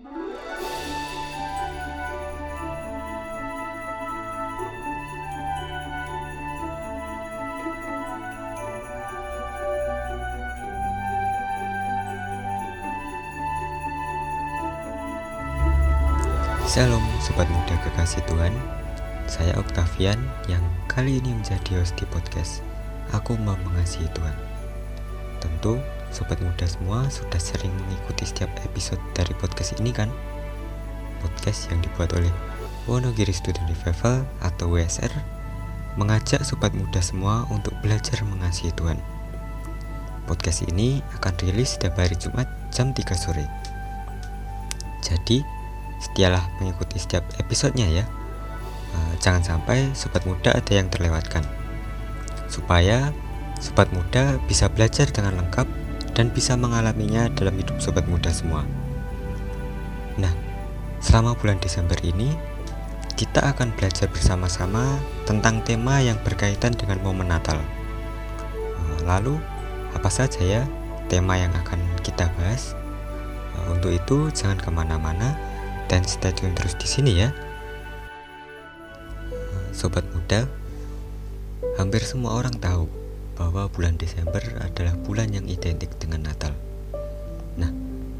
Shalom Sobat Muda Kekasih Tuhan, saya Oktavian yang kali ini menjadi host di podcast Aku Mau Mengasihi Tuhan. Tentu Sobat Muda semua sudah sering mengikuti setiap episode dari podcast ini kan? Podcast yang dibuat oleh Wonogiri Student Revival atau WSR mengajak Sobat Muda semua untuk belajar mengasihi Tuhan. Podcast ini akan rilis setiap hari Jumat jam 3 sore. Jadi setialah mengikuti setiap episodenya ya. Jangan sampai sobat muda ada yang terlewatkan. Supaya sobat muda bisa belajar dengan lengkap dan bisa mengalaminya dalam hidup sobat muda semua. Nah, selama bulan Desember ini kita akan belajar bersama-sama tentang tema yang berkaitan dengan momen Natal. Lalu apa saja ya tema yang akan kita bahas? Untuk itu jangan kemana-mana dan stay tune terus di sini ya. Sobat muda, hampir semua orang tahu bahwa bulan Desember adalah bulan yang identik dengan Natal. Nah,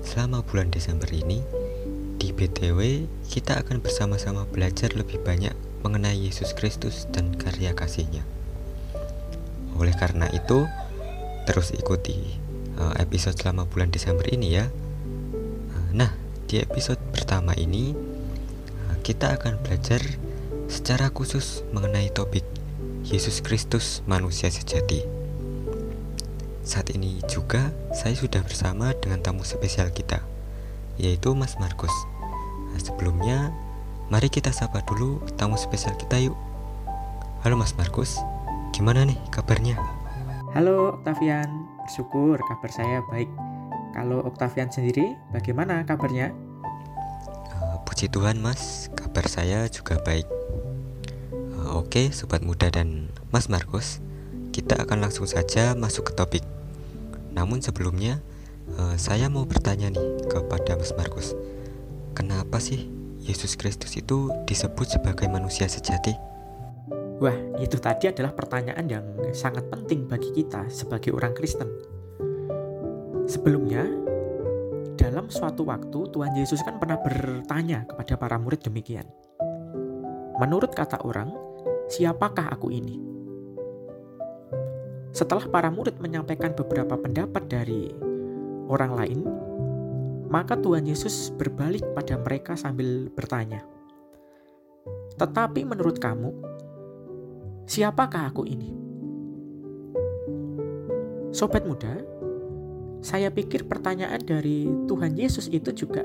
selama bulan Desember ini di BTW kita akan bersama-sama belajar lebih banyak mengenai Yesus Kristus dan karya kasih-Nya. Oleh karena itu, terus ikuti episode selama bulan Desember ini ya. Nah, di episode pertama ini kita akan belajar secara khusus mengenai topik Yesus Kristus manusia sejati. Saat ini juga saya sudah bersama dengan tamu spesial kita, yaitu Mas Markus. Sebelumnya mari kita sapa dulu tamu spesial kita yuk. Halo Mas Markus, gimana nih kabarnya? Halo Oktavian, bersyukur kabar saya baik. Kalau Oktavian sendiri, bagaimana kabarnya? Puji Tuhan Mas, kabar saya juga baik. Oke, Sobat Muda dan Mas Markus, kita akan langsung saja masuk ke topik. Namun sebelumnya, saya mau bertanya nih kepada Mas Markus, kenapa sih Yesus Kristus itu disebut sebagai manusia sejati? Wah, itu tadi adalah pertanyaan yang sangat penting bagi kita sebagai orang Kristen. Sebelumnya, dalam suatu waktu Tuhan Yesus kan pernah bertanya kepada para murid demikian. Menurut kata orang, siapakah aku ini? Setelah para murid menyampaikan beberapa pendapat dari orang lain, maka Tuhan Yesus berbalik pada mereka sambil bertanya, "Tetapi menurut kamu, siapakah aku ini?" Sobat muda, saya pikir pertanyaan dari Tuhan Yesus itu juga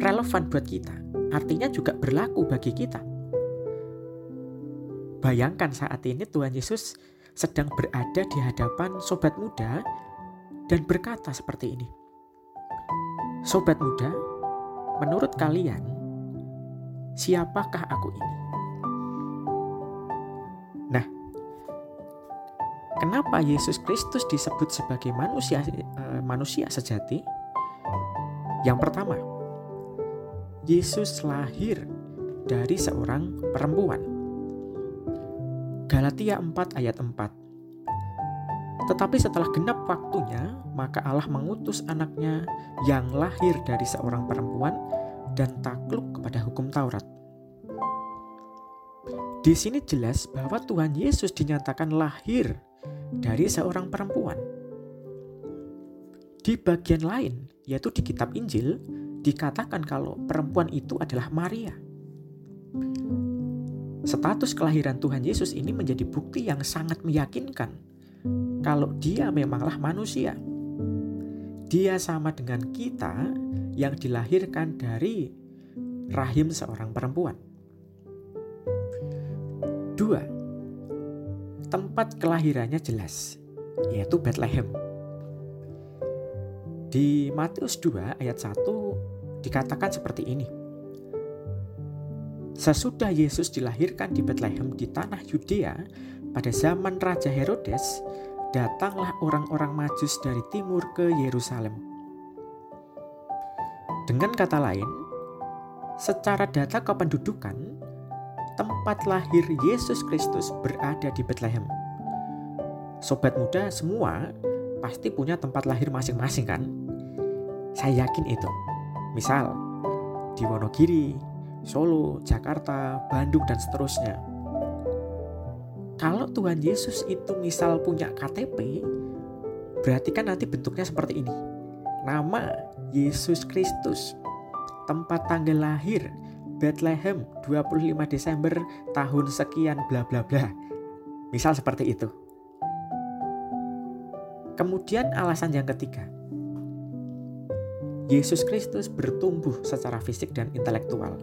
relevan buat kita. Artinya juga berlaku bagi kita. Bayangkan saat ini Tuhan Yesus sedang berada di hadapan sobat muda dan berkata seperti ini. Sobat muda, menurut kalian, siapakah aku ini? Nah, kenapa Yesus Kristus disebut sebagai manusia sejati? Yang pertama, Yesus lahir dari seorang perempuan. Galatia 4 ayat 4. Tetapi setelah genap waktunya, maka Allah mengutus anaknya yang lahir dari seorang perempuan dan takluk kepada hukum Taurat. Di sini jelas bahwa Tuhan Yesus dinyatakan lahir dari seorang perempuan. Di bagian lain, yaitu di kitab Injil, dikatakan kalau perempuan itu adalah Maria. Status kelahiran Tuhan Yesus ini menjadi bukti yang sangat meyakinkan kalau dia memanglah manusia. Dia sama dengan kita yang dilahirkan dari rahim seorang perempuan. 2. Tempat kelahirannya jelas, yaitu Bethlehem. Di Matius 2 ayat 1 dikatakan seperti ini. Sesudah Yesus dilahirkan di Bethlehem di tanah Yudea, pada zaman Raja Herodes, datanglah orang-orang Majus dari timur ke Yerusalem. Dengan kata lain, secara data kependudukan, tempat lahir Yesus Kristus berada di Bethlehem. Sobat muda semua pasti punya tempat lahir masing-masing kan? Saya yakin itu. Misal, di Wonogiri, Solo, Jakarta, Bandung, dan seterusnya. Kalau Tuhan Yesus itu misal punya KTP, berarti kan nanti bentuknya seperti ini. Nama Yesus Kristus, tempat tanggal lahir, Bethlehem 25 Desember tahun sekian bla bla bla. Misal seperti itu. Kemudian alasan yang ketiga. Yesus Kristus bertumbuh secara fisik dan intelektual.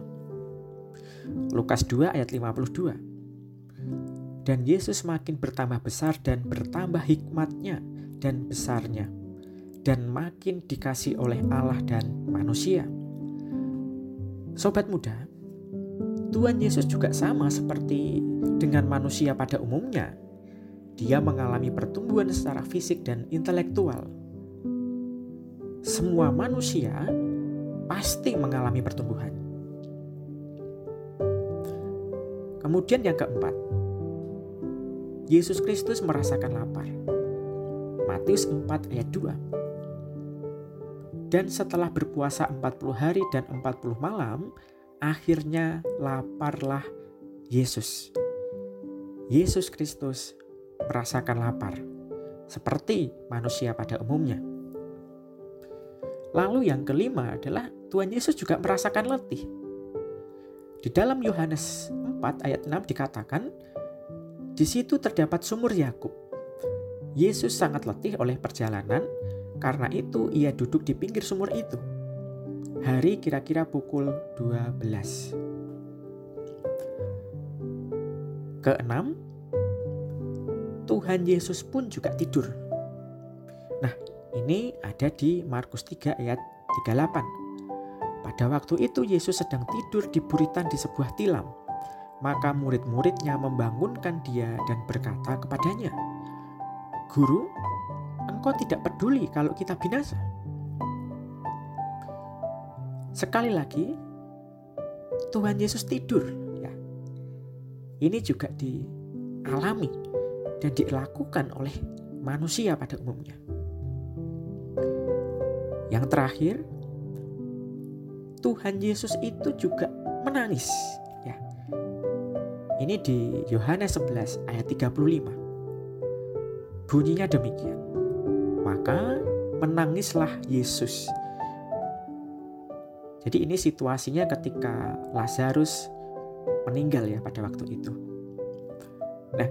Lukas 2 ayat 52. Dan Yesus makin bertambah besar dan bertambah hikmatnya dan besarnya, dan makin dikasih oleh Allah dan manusia. Sobat muda, Tuhan Yesus juga sama seperti dengan manusia pada umumnya. Dia mengalami pertumbuhan secara fisik dan intelektual. Semua manusia pasti mengalami pertumbuhan. Kemudian yang keempat, Yesus Kristus merasakan lapar. Matius 4 ayat 2. Dan setelah berpuasa 40 hari dan 40 malam, akhirnya laparlah Yesus. Yesus Kristus merasakan lapar, seperti manusia pada umumnya. Lalu yang kelima adalah Tuhan Yesus juga merasakan letih. Di dalam Yohanes 4 ayat 6 dikatakan, di situ terdapat sumur Yakub. Yesus sangat letih oleh perjalanan, karena itu ia duduk di pinggir sumur itu. Hari kira-kira pukul 12. Keenam, Tuhan Yesus pun juga tidur. Nah, ini ada di Markus 3 ayat 38. Pada waktu itu Yesus sedang tidur di buritan di sebuah tilam. Maka murid-muridnya membangunkan dia dan berkata kepadanya, "Guru, Engkau tidak peduli kalau kita binasa?" Sekali lagi, Tuhan Yesus tidur, ya. Ini juga dialami dan dilakukan oleh manusia pada umumnya. Yang terakhir, Tuhan Yesus itu juga menangis, ya. Ini di Yohanes 11 ayat 35. Bunyinya demikian. Maka menangislah Yesus. Jadi ini situasinya ketika Lazarus meninggal ya pada waktu itu. Nah,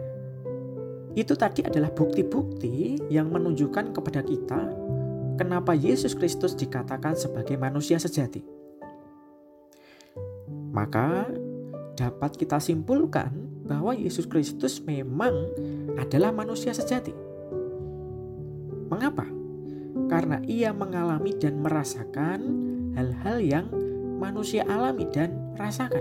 itu tadi adalah bukti-bukti yang menunjukkan kepada kita kenapa Yesus Kristus dikatakan sebagai manusia sejati. Maka dapat kita simpulkan bahwa Yesus Kristus memang adalah manusia sejati. Mengapa? Karena ia mengalami dan merasakan hal-hal yang manusia alami dan rasakan.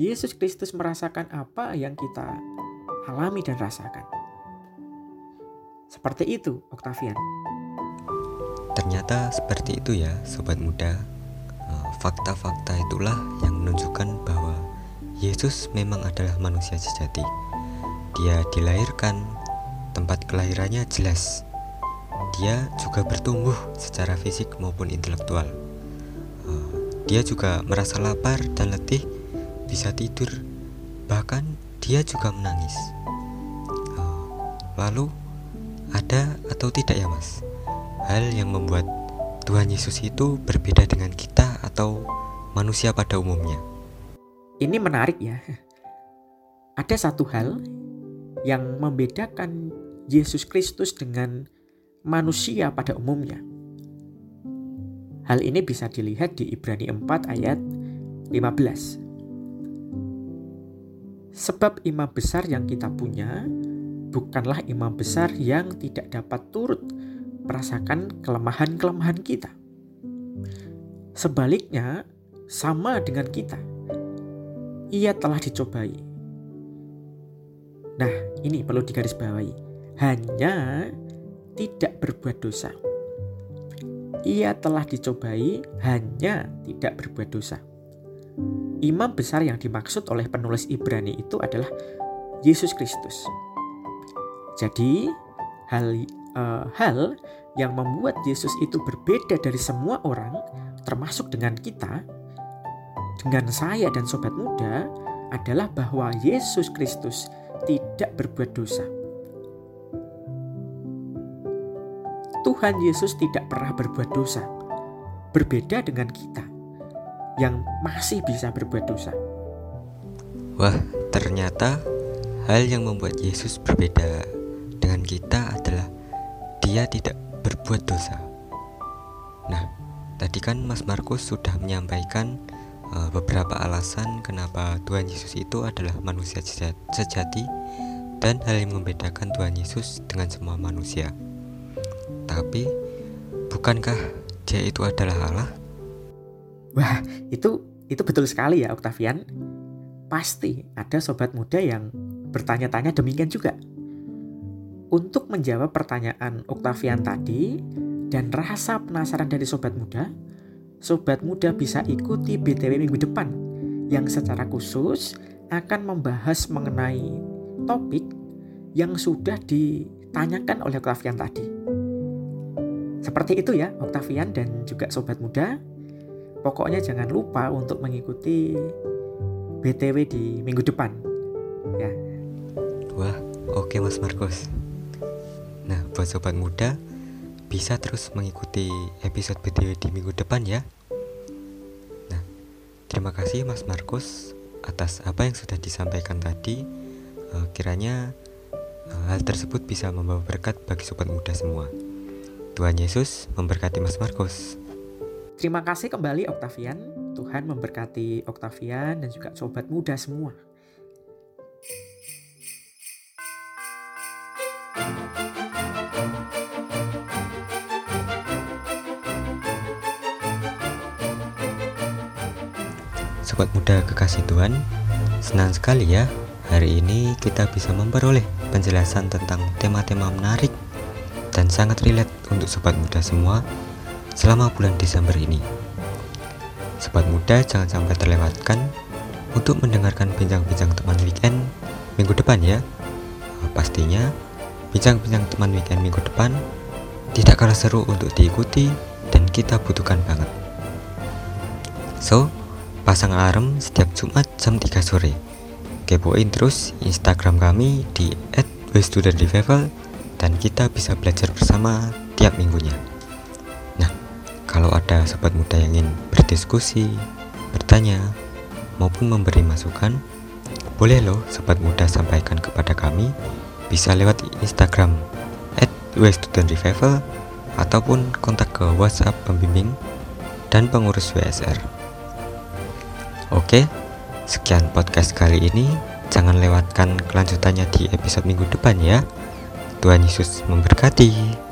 Yesus Kristus merasakan apa yang kita alami dan rasakan. Seperti itu, Oktavian. Ternyata seperti itu ya, sobat muda. Fakta-fakta itulah yang menunjukkan bahwa Yesus memang adalah manusia sejati. Dia dilahirkan, tempat kelahirannya jelas. Dia juga bertumbuh secara fisik maupun intelektual. Dia juga merasa lapar dan letih, bisa tidur, bahkan dia juga menangis. Lalu ada atau tidak ya mas, hal yang membuat Tuhan Yesus itu berbeda dengan kita atau manusia pada umumnya? Ini menarik ya. Ada satu hal yang membedakan Yesus Kristus dengan manusia pada umumnya. Hal ini bisa dilihat di Ibrani 4 ayat 15. Sebab imam besar yang kita punya bukanlah imam besar yang tidak dapat turut merasakan kelemahan-kelemahan kita. Sebaliknya, sama dengan kita. Ia telah dicobai. Nah, ini perlu digarisbawahi. Hanya tidak berbuat dosa. ia telah dicobai, hanya tidak berbuat dosa. Imam besar yang dimaksud oleh penulis Ibrani itu adalah Yesus Kristus. Jadi hal yang membuat Yesus itu berbeda dari semua orang, termasuk dengan kita, dengan saya dan sobat muda, adalah bahwa Yesus Kristus tidak berbuat dosa. Tuhan Yesus tidak pernah berbuat dosa, berbeda dengan kita yang masih bisa berbuat dosa. Wah, ternyata hal yang membuat Yesus berbeda dengan kita adalah dia tidak berbuat dosa. Nah, tadi kan Mas Markus sudah menyampaikan beberapa alasan kenapa Tuhan Yesus itu adalah manusia sejati dan hal yang membedakan Tuhan Yesus dengan semua manusia. Tapi, bukankah dia itu adalah Allah? Wah, itu betul sekali ya Oktavian. Pasti ada sobat muda yang bertanya-tanya demikian juga. Untuk menjawab pertanyaan Oktavian tadi dan rasa penasaran dari sobat muda bisa ikuti BTW minggu depan yang secara khusus akan membahas mengenai topik yang sudah ditanyakan oleh Oktavian tadi. Seperti itu ya Oktavian dan juga sobat muda. Pokoknya jangan lupa untuk mengikuti BTW di minggu depan ya. Wah, oke Mas Markus. Nah, buat sobat muda bisa terus mengikuti episode BTW di minggu depan ya. Nah, terima kasih Mas Markus atas apa yang sudah disampaikan tadi. Kiranya hal tersebut bisa membawa berkat bagi sobat muda semua. Tuhan Yesus memberkati Mas Markus. Terima kasih kembali Oktavian. Tuhan memberkati Oktavian dan juga sobat muda semua. Sobat muda kekasih Tuhan, senang sekali ya hari ini kita bisa memperoleh penjelasan tentang tema-tema menarik dan sangat relate untuk sobat muda semua selama bulan Desember ini. Sobat muda jangan sampai terlewatkan untuk mendengarkan bincang-bincang teman weekend minggu depan ya. Pastinya bincang-bincang teman weekend minggu depan tidak kalah seru untuk diikuti dan kita butuhkan banget. So, pasang alarm setiap Jumat jam 3 sore. Kepoin terus Instagram kami di @studentrevival dan kita bisa belajar bersama tiap minggunya. Nah, kalau ada sobat muda yang ingin berdiskusi, bertanya, maupun memberi masukan, boleh loh sobat muda sampaikan kepada kami, bisa lewat Instagram @studentrevival ataupun kontak ke WhatsApp pembimbing dan pengurus WSR. Oke, sekian podcast kali ini. Jangan lewatkan kelanjutannya di episode minggu depan ya. Tuhan Yesus memberkati.